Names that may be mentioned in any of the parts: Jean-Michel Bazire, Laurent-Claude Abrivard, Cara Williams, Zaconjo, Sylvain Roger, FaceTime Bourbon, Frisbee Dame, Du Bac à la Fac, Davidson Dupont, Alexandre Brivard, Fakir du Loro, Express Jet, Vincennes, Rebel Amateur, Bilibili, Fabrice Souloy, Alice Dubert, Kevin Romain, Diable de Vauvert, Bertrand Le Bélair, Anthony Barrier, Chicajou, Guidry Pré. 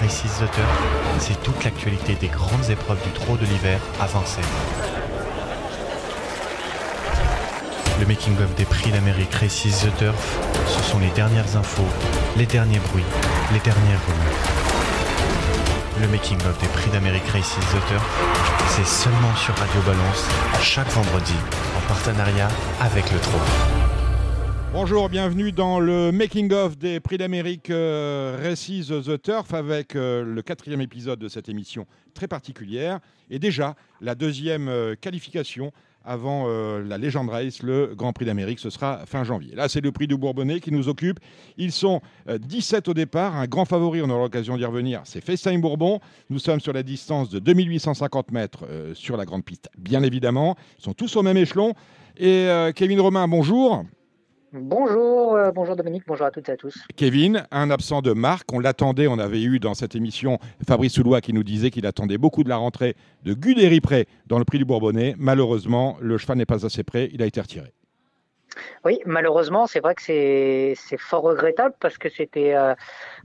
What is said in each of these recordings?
Race is the Turf, c'est toute l'actualité des grandes épreuves du trot de l'hiver à Vincennes. Le making-of des prix d'Amérique Race is the Turf, ce sont les dernières infos, les derniers bruits, les dernières rumeurs. Le making-of des prix d'Amérique Race is the Turf, c'est seulement sur Radio Balance, chaque vendredi, en partenariat avec le trot. Bonjour, bienvenue dans le Making of des Prix d'Amérique Race is the Turf avec le quatrième épisode de cette émission très particulière et déjà la deuxième qualification avant la Legend Race, le Grand Prix d'Amérique, ce sera fin janvier. Là, c'est le prix du Bourbonnais qui nous occupe. Ils sont 17 au départ, un grand favori, on aura l'occasion d'y revenir, c'est FaceTime Bourbon. Nous sommes sur la distance de 2850 mètres sur la grande piste, bien évidemment. Ils sont tous au même échelon. Et Kevin Romain, bonjour. Bonjour, bonjour Dominique, bonjour à toutes et à tous. Kevin, un absent de marque, on l'attendait, on avait eu dans cette émission Fabrice Souloy qui nous disait qu'il attendait beaucoup de la rentrée de Guidry Pré dans le prix du Bourbonnais. Malheureusement, le cheval n'est pas assez prêt, il a été retiré. Oui, malheureusement, c'est vrai que c'est fort regrettable parce que c'était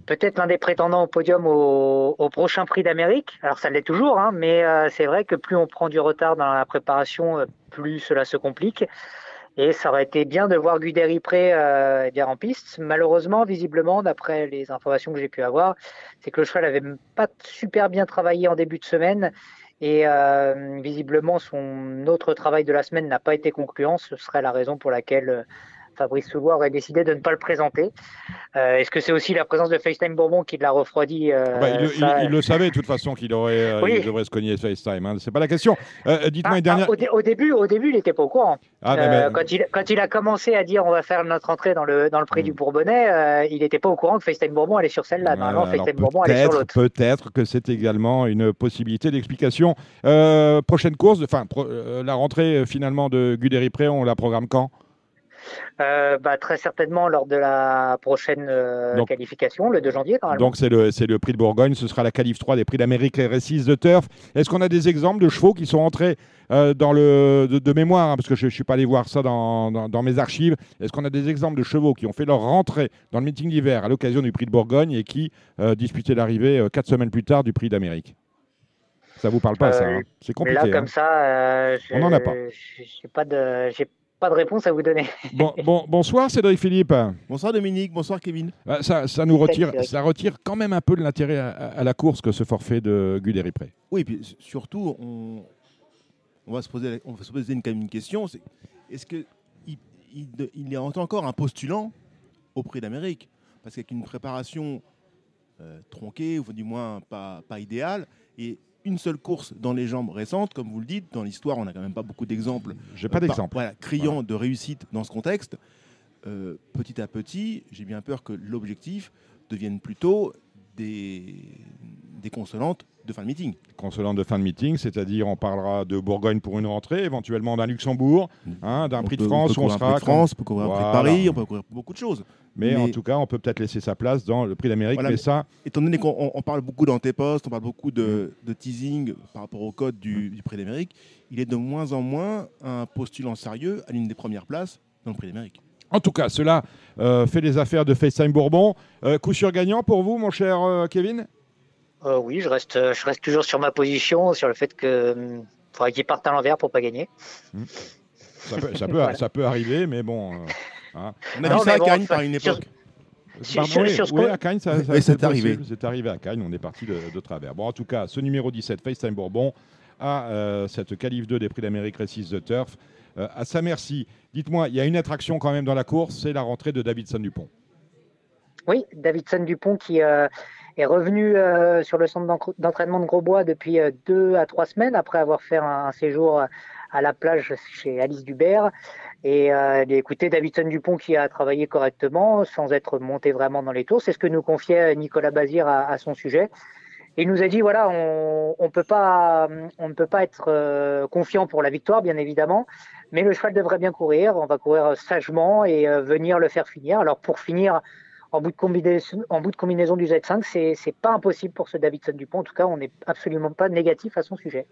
peut-être l'un des prétendants au podium au prochain prix d'Amérique. Alors ça l'est toujours, hein, mais c'est vrai que plus on prend du retard dans la préparation, plus cela se complique. Et ça aurait été bien de voir Guidry Pré bien en piste. Malheureusement, visiblement, d'après les informations que j'ai pu avoir, c'est que le cheval n'avait pas super bien travaillé en début de semaine. Et visiblement, son autre travail de la semaine n'a pas été concluant. Ce serait la raison pour laquelle Fabrice Souloy aurait décidé de ne pas le présenter. Est-ce que c'est aussi la présence de FaceTime Bourbon qui l'a refroidi il le savait de toute façon qu'il aurait, oui. Il devrait se cogner FaceTime. Hein. C'est pas la question. Dites-moi une dernière. Au début, il n'était pas au courant. Quand il a commencé à dire on va faire notre entrée dans le prix du Bourbonnais, il n'était pas au courant que FaceTime Bourbon allait sur celle-là. Normalement, FaceTime Bourbon allait sur l'autre. Peut-être que c'est également une possibilité d'explication. Prochaine course, la rentrée finalement de Guidry Pré, on la programme quand ? Très certainement lors de la prochaine qualification, le 2 janvier. Donc c'est le prix de Bourgogne, ce sera la qualif 3 des prix d'Amérique Race is the Turf. Est-ce qu'on a des exemples de chevaux qui sont entrés dans le de mémoire, hein, parce que je ne suis pas allé voir ça dans mes archives. Est-ce qu'on a des exemples de chevaux qui ont fait leur rentrée dans le meeting d'hiver à l'occasion du prix de Bourgogne et qui disputaient l'arrivée 4 semaines plus tard du prix d'Amérique ? Ça ne vous parle pas ça, hein. C'est compliqué. Là, comme ça, on n'en a pas. J'ai pas de réponse à vous donner. Bonsoir Cédric Philippe. Bonsoir Dominique, bonsoir Kevin. Ça nous retire quand même un peu de l'intérêt à la course que ce forfait de Guidry Pré. Oui, et puis surtout, on va se poser une question, c'est est-ce qu'il est encore un postulant au prix d'Amérique ? Parce qu'avec une préparation tronquée, ou du moins pas idéale, et une seule course dans les jambes récentes, comme vous le dites, dans l'histoire, on n'a quand même pas beaucoup d'exemples. J'ai pas d'exemple. Criant de réussite dans ce contexte. Petit à petit, j'ai bien peur que l'objectif devienne plutôt des consonantes de fin de meeting. Consonantes de fin de meeting, c'est-à-dire on parlera de Bourgogne pour une rentrée, éventuellement d'un Luxembourg, d'un prix de France, on sera. France, on peut courir un prix de Paris, on peut courir beaucoup de choses. Mais en tout cas, on peut peut-être laisser sa place dans le prix d'Amérique. Voilà, mais ça, étant donné qu'on parle beaucoup d'antéposte, on parle beaucoup de teasing par rapport au code du prix d'Amérique, il est de moins en moins un postulant sérieux à l'une des premières places dans le prix d'Amérique. En tout cas, cela fait les affaires de FaceTime Bourbon. Coup sûr gagnant pour vous, mon cher Kevin ? Oui, je reste toujours sur ma position, sur le fait qu'il faudrait qu'il parte à l'envers pour ne pas gagner. Ça peut arriver, mais bon. On a vu ça à Cagnes par une époque. À Cagnes, c'est arrivé. C'est arrivé à Cagnes, on est parti de travers. Bon, en tout cas, ce numéro 17, FaceTime Bourbon, à cette qualif 2 des prix d'Amérique Race is the Turf. À sa merci. Dites-moi, il y a une attraction quand même dans la course, c'est la rentrée de Davidson Dupont. Oui, Davidson Dupont qui est revenu sur le centre d'entraînement de Grosbois depuis 2 à 3 semaines après avoir fait un séjour à la plage chez Alice Dubert. Et écoutez, Davidson Dupont qui a travaillé correctement sans être monté vraiment dans les tours. C'est ce que nous confiait Nicolas Bazire à son sujet. Il nous a dit, voilà, on ne peut pas être confiant pour la victoire, bien évidemment, mais le cheval devrait bien courir. On va courir sagement et venir le faire finir. Alors, pour finir en bout de combinaison du Z5, c'est pas impossible pour ce Davidson Dupont. En tout cas, on n'est absolument pas négatif à son sujet.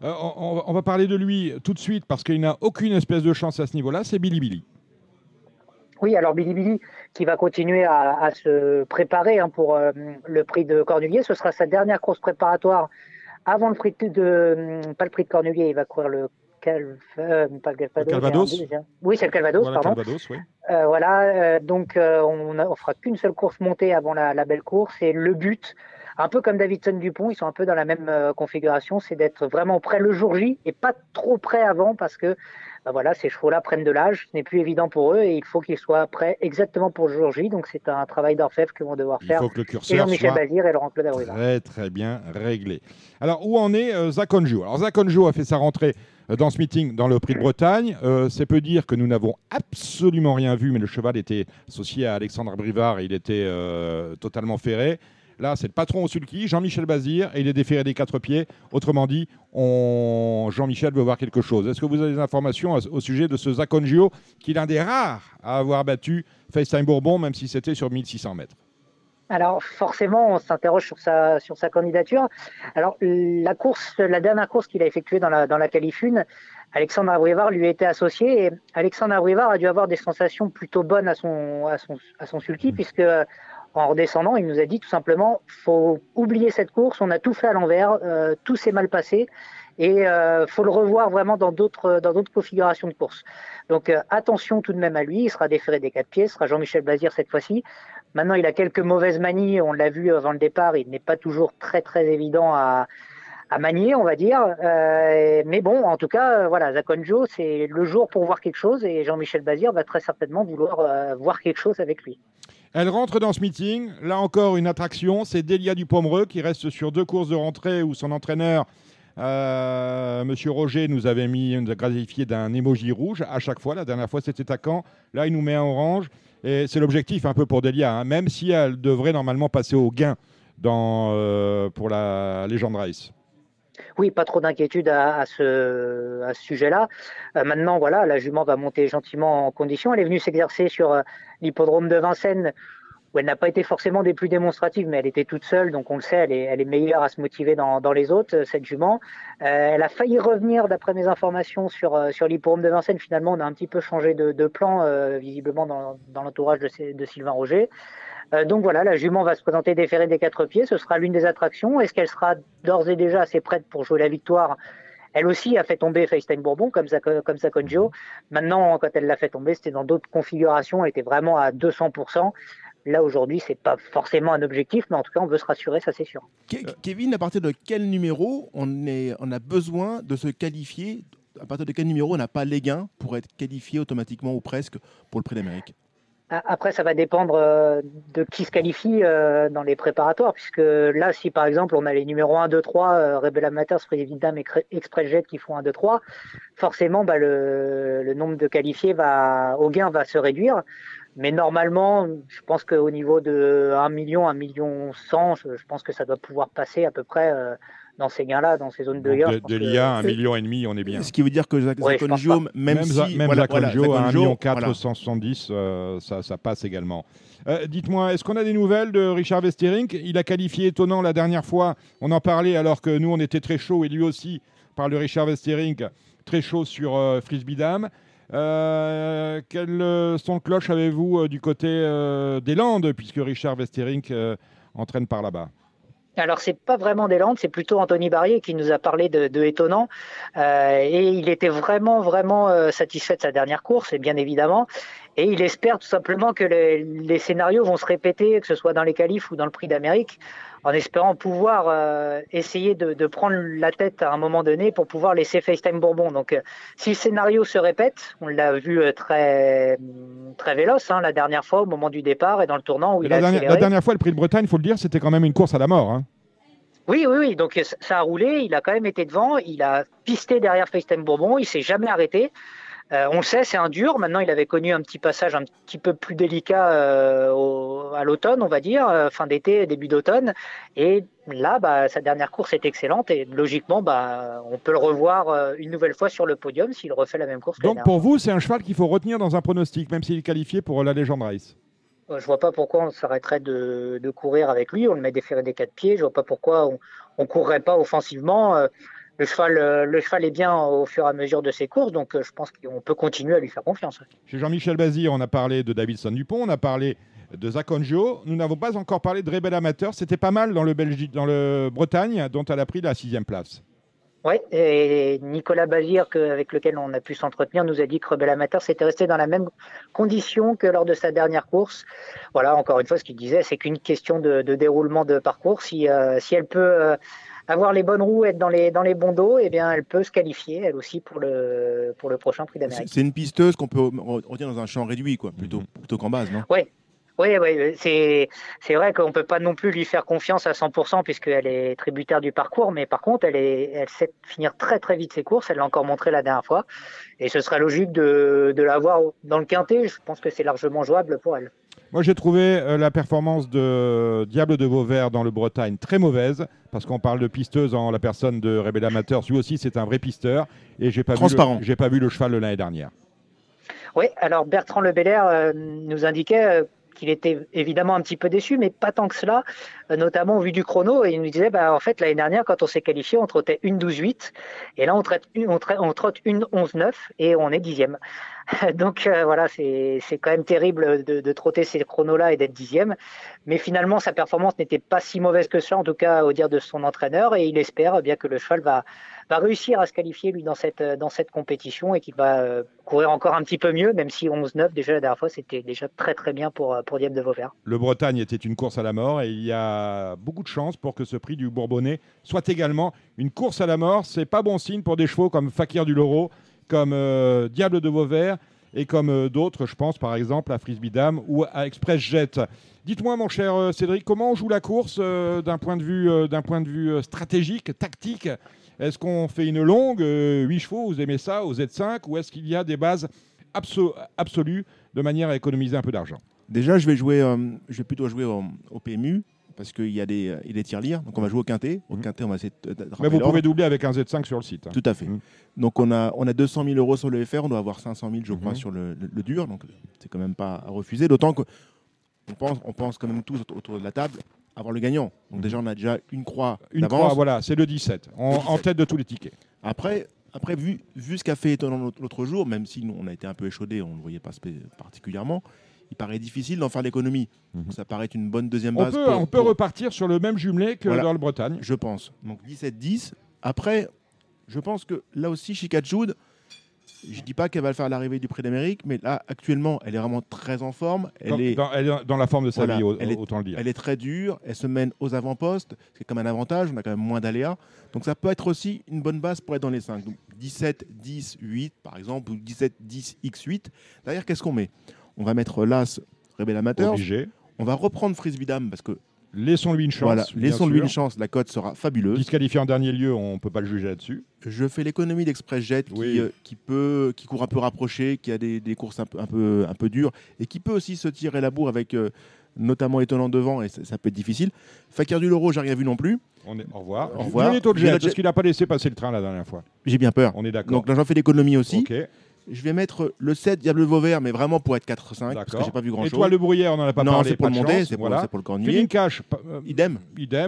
On va parler de lui tout de suite parce qu'il n'a aucune espèce de chance à ce niveau-là. C'est Bilibili. Oui, alors Bilibili qui va continuer à se préparer pour le prix de Cornulier. Ce sera sa dernière course préparatoire avant le prix pas le prix de Cornulier, il va courir le Calvados. Oui, c'est le Calvados, voilà, pardon. Calvados, oui. Donc on fera qu'une seule course montée avant la belle course. Et le but, un peu comme Davidson Dupont, ils sont un peu dans la même configuration, c'est d'être vraiment prêt le jour J et pas trop prêt avant parce que ces chevaux-là prennent de l'âge, ce n'est plus évident pour eux et il faut qu'ils soient prêts exactement pour le jour J. Donc c'est un travail d'orfèvre que vont devoir faire Jean-Michel Bazire et Laurent-Claude Abrivard. Très très bien réglé. Alors où en est Zaconjo ? Alors Zaconjo a fait sa rentrée dans ce meeting, dans le Prix de Bretagne. C'est peu dire que nous n'avons absolument rien vu, mais le cheval était associé à Alexandre Brivard et il était totalement ferré. Là, c'est le patron au sulky, Jean-Michel Bazire, et il est déféré des 4 pieds. Autrement dit, Jean-Michel veut voir quelque chose. Est-ce que vous avez des informations au sujet de ce Zaconjo, qui est l'un des rares à avoir battu FaceTime Bourbon, même si c'était sur 1600 mètres ? Alors forcément, on s'interroge sur sa candidature. Alors la dernière course qu'il a effectuée dans la Califune, Alexandre Abrivard lui était associé et Alexandre Abrivard a dû avoir des sensations plutôt bonnes à son sulky puisque en redescendant, il nous a dit tout simplement faut oublier cette course, on a tout fait à l'envers, tout s'est mal passé. Et faut le revoir vraiment dans d'autres configurations de course. Donc attention tout de même à lui, il sera déféré des 4 pieds, ce sera Jean-Michel Bazire cette fois-ci. Maintenant, il a quelques mauvaises manies, on l'a vu avant le départ, il n'est pas toujours très très évident à manier, on va dire. Mais bon, en tout cas, Zaconjo, c'est le jour pour voir quelque chose et Jean-Michel Bazire va très certainement vouloir voir quelque chose avec lui. Elle rentre dans ce meeting, là encore une attraction, c'est Délia du Pommereux qui reste sur 2 courses de rentrée où son entraîneur Monsieur Roger nous a gratifié d'un émoji rouge à chaque fois. La dernière fois c'était à Caen, là il nous met un orange et c'est l'objectif un peu pour Delia, même si elle devrait normalement passer au gain pour la Legend Race. Oui, pas trop d'inquiétude à ce sujet-là. Maintenant, la jument va monter gentiment en condition. Elle est venue s'exercer sur l'hippodrome de Vincennes où elle n'a pas été forcément des plus démonstratives, mais elle était toute seule, donc on le sait, elle est meilleure à se motiver dans les autres, cette jument. Elle a failli revenir, d'après mes informations, sur l'hippodrome de Vincennes. Finalement, on a un petit peu changé de plan, visiblement dans l'entourage de Sylvain Roger. Donc la jument va se présenter déférée des 4 pieds, ce sera l'une des attractions. Est-ce qu'elle sera d'ores et déjà assez prête pour jouer la victoire ? Elle aussi a fait tomber FaceTime Bourbon, comme Zaconjo. Maintenant, quand elle l'a fait tomber, c'était dans d'autres configurations, elle était vraiment à 200%. Là, aujourd'hui, ce n'est pas forcément un objectif, mais en tout cas, on veut se rassurer, ça c'est sûr. Kevin, à partir de quel numéro on a besoin de se qualifier ? À partir de quel numéro on n'a pas les gains pour être qualifié automatiquement ou presque pour le Prix d'Amérique ? Après, ça va dépendre de qui se qualifie dans les préparatoires, puisque là, si par exemple, on a les numéros 1, 2, 3, Rebel Amateur, Frisbee Dame et Express Jet qui font 1, 2, 3, forcément, le nombre de qualifiés au gain va se réduire. Mais normalement, je pense qu'au niveau de 1 million 100, je pense que ça doit pouvoir passer à peu près dans ces gains-là, dans ces zones de gains. De l'IA, 1,5 million, on est bien. Ce qui veut dire que Zaconjo, même si Zaconjo à 1,470 million, ça passe également. Dites-moi, est-ce qu'on a des nouvelles de Richard Westerink ? Il a qualifié étonnant la dernière fois, on en parlait alors que nous on était très chaud et lui aussi, par le Richard Westerink, très chaud sur Frisbee Dame. Quel son de cloche avez-vous du côté des Landes, puisque Richard Westerink entraîne par là-bas ? Alors, c'est pas vraiment des Landes, c'est plutôt Anthony Barrier qui nous a parlé de étonnant. Et il était vraiment, vraiment satisfait de sa dernière course, et bien évidemment. Et il espère tout simplement que les scénarios vont se répéter, que ce soit dans les qualifs ou dans le Prix d'Amérique, en espérant pouvoir essayer de prendre la tête à un moment donné pour pouvoir laisser FaceTime Bourbon. Donc, si le scénario se répète, on l'a vu très, très véloce la dernière fois au moment du départ et dans le tournant où il a accéléré. La dernière fois, le Prix de Bretagne, il faut le dire, c'était quand même une course à la mort. Oui, donc ça a roulé, il a quand même été devant, il a pisté derrière FaceTime Bourbon, il ne s'est jamais arrêté. On le sait, c'est un dur. Maintenant, il avait connu un petit passage un petit peu plus délicat à l'automne, on va dire, fin d'été, début d'automne. Et là, sa dernière course est excellente. Et logiquement, on peut le revoir une nouvelle fois sur le podium s'il refait la même course. Donc, pour vous, c'est un cheval qu'il faut retenir dans un pronostic, même s'il est qualifié pour la Legend Race ? Je ne vois pas pourquoi on s'arrêterait de courir avec lui. On le met déféré des 4 pieds. Je ne vois pas pourquoi on ne courrait pas offensivement. Le cheval est bien au fur et à mesure de ses courses, donc je pense qu'on peut continuer à lui faire confiance. Chez Jean-Michel Bazire, on a parlé de Davidson Dupont, on a parlé de Zaconjo. Nous n'avons pas encore parlé de Rebel Amateur. C'était pas mal dans le Bretagne, dont elle a pris la 6e place. Oui, et Nicolas Bazire, avec lequel on a pu s'entretenir, nous a dit que Rebel Amateur s'était resté dans la même condition que lors de sa dernière course. Voilà, encore une fois, ce qu'il disait, c'est qu'une question de déroulement de parcours. Si elle peut... avoir les bonnes roues, être dans les bons dos, eh bien, elle peut se qualifier, elle aussi, pour le prochain Prix d'Amérique. C'est une pisteuse qu'on peut retenir dans un champ réduit, quoi, plutôt qu'en base, non ? Oui, c'est vrai qu'on ne peut pas non plus lui faire confiance à 100% puisqu'elle est tributaire du parcours, mais par contre, elle sait finir très très vite ses courses, elle l'a encore montré la dernière fois, et ce serait logique de l'avoir dans le quintet, je pense que c'est largement jouable pour elle. Moi, j'ai trouvé la performance de Diable de Vauvert dans le Bretagne très mauvaise, parce qu'on parle de pisteuse en la personne de Rebel Amateur, lui aussi c'est un vrai pisteur, et j'ai pas vu le cheval de l'année dernière. Oui, alors Bertrand Le Bélair nous indiquait... qu'il était évidemment un petit peu déçu, mais pas tant que cela, notamment au vu du chrono. Et il nous disait, en fait, l'année dernière, quand on s'est qualifié, on trottait 1'12'8", et là, on trotte 1'11'9", et on est 10e. Donc voilà, c'est quand même terrible de trotter ces chronos-là et d'être 10e. Mais finalement, sa performance n'était pas si mauvaise que ça, en tout cas au dire de son entraîneur, et il espère bien que le cheval va réussir à se qualifier, lui, dans cette compétition, et qu'il va courir encore un petit peu mieux, même si 11-9, déjà la dernière fois, c'était déjà très très bien pour Diable de Vauvert. Le Bretagne était une course à la mort, et il y a beaucoup de chances pour que ce prix du Bourbonnais soit également une course à la mort. C'est pas bon signe pour des chevaux comme Fakir du Loro, comme Diable de Vauvert, et comme d'autres, je pense par exemple à Frisbee Dame ou à Express Jet. Dites-moi, mon cher Cédric, comment on joue la course d'un point de vue stratégique, tactique ? Est-ce qu'on fait une longue, 8 chevaux, vous aimez ça, au Z5, ou est-ce qu'il y a des bases absolues de manière à économiser un peu d'argent ? Déjà, je vais plutôt jouer au PMU, parce qu'il y a des tirelires, donc on va jouer au quintet. Au quintet, on va essayer de rattraper. Mais vous pouvez doubler avec un Z5 sur le site. Hein. Tout à fait. Donc on a 200 000 euros sur le FR, on doit avoir 500 000, je crois, sur le dur, donc c'est quand même pas à refuser, d'autant qu'on pense quand même tous autour de la table avoir le gagnant. Donc déjà, on a déjà une croix d'avance. Une croix, voilà, c'est le 17, en tête de tous les tickets. Après vu ce qu'a fait Étonnant l'autre jour, même si nous, on a été un peu échaudés, on ne le voyait pas particulièrement, il paraît difficile d'en faire l'économie. Donc, ça paraît être une bonne deuxième base. On peut repartir sur le même jumelé que dans le Bretagne. Je pense. Donc 17-10. Après, je pense que là aussi, Chicajou, je ne dis pas qu'elle va le faire à l'arrivée du Prix d'Amérique, mais là, actuellement, elle est vraiment très en forme. Elle est dans la forme de sa vie, autant le dire. Elle est très dure, elle se mène aux avant-postes, c'est comme un avantage, on a quand même moins d'aléas. Donc ça peut être aussi une bonne base pour être dans les 5. Donc 17-10-8, par exemple, ou 17-10-X8. Derrière, qu'est-ce qu'on met ? On va mettre l'As Rebel Amateur. Obligé. On va reprendre Frisbee Dame parce que... Laissons-lui une chance. Voilà, laissons-lui une chance. La cote sera fabuleuse. Disqualifié en dernier lieu, on ne peut pas le juger là-dessus. Je fais l'économie d'Express Jet qui court un peu rapproché, qui a des courses un peu dures et qui peut aussi se tirer la bourre avec notamment Étonnant devant, et ça peut être difficile. Fakir du Loro, j'ai rien vu non plus. Au revoir. Je vais jet parce qu'il n'a pas laissé passer le train la dernière fois. J'ai bien peur. On est d'accord. Donc là, j'en fais l'économie aussi. Okay. Je vais mettre le 7 Diable de Vauvert, mais vraiment pour être 4-5, parce que j'ai pas vu grand-chose. Et toi, le Bruyère, on n'en a pas parlé. Non, c'est pour le monter, c'est pour le cornier. Feeling Cash, idem,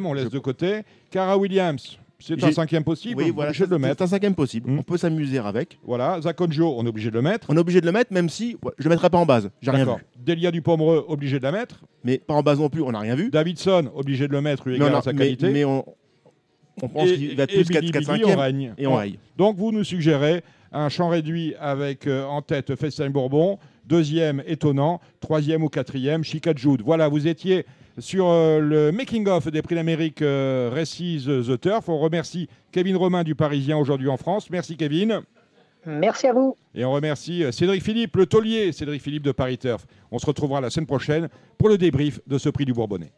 on laisse de côté. Cara Williams, c'est un 5e possible, on est obligé de le mettre. C'est un 5e possible, on peut s'amuser avec. Voilà, Zaconjo, on est obligé de le mettre. On est obligé de le mettre, même si je ne le mettrai pas en base, j'ai rien vu. Délia du Pommereux, obligé de la mettre. Mais pas en base non plus, on n'a rien vu. Davidson, obligé de le mettre, lui égard à sa qualité. Mais on pense qu'il va plus 4-5e, et on raille. Donc vous nous suggérez un champ réduit avec en tête FaceTime Bourbon, deuxième Étonnant, troisième ou quatrième Chicajou. Voilà, vous étiez sur le making-of des Prix d'Amérique Races The Turf. On remercie Kevin Romain du Parisien aujourd'hui en France. Merci Kevin. Merci à vous. Et on remercie Cédric Philippe, le taulier, Cédric Philippe de Paris Turf. On se retrouvera la semaine prochaine pour le débrief de ce Prix du Bourbonnais.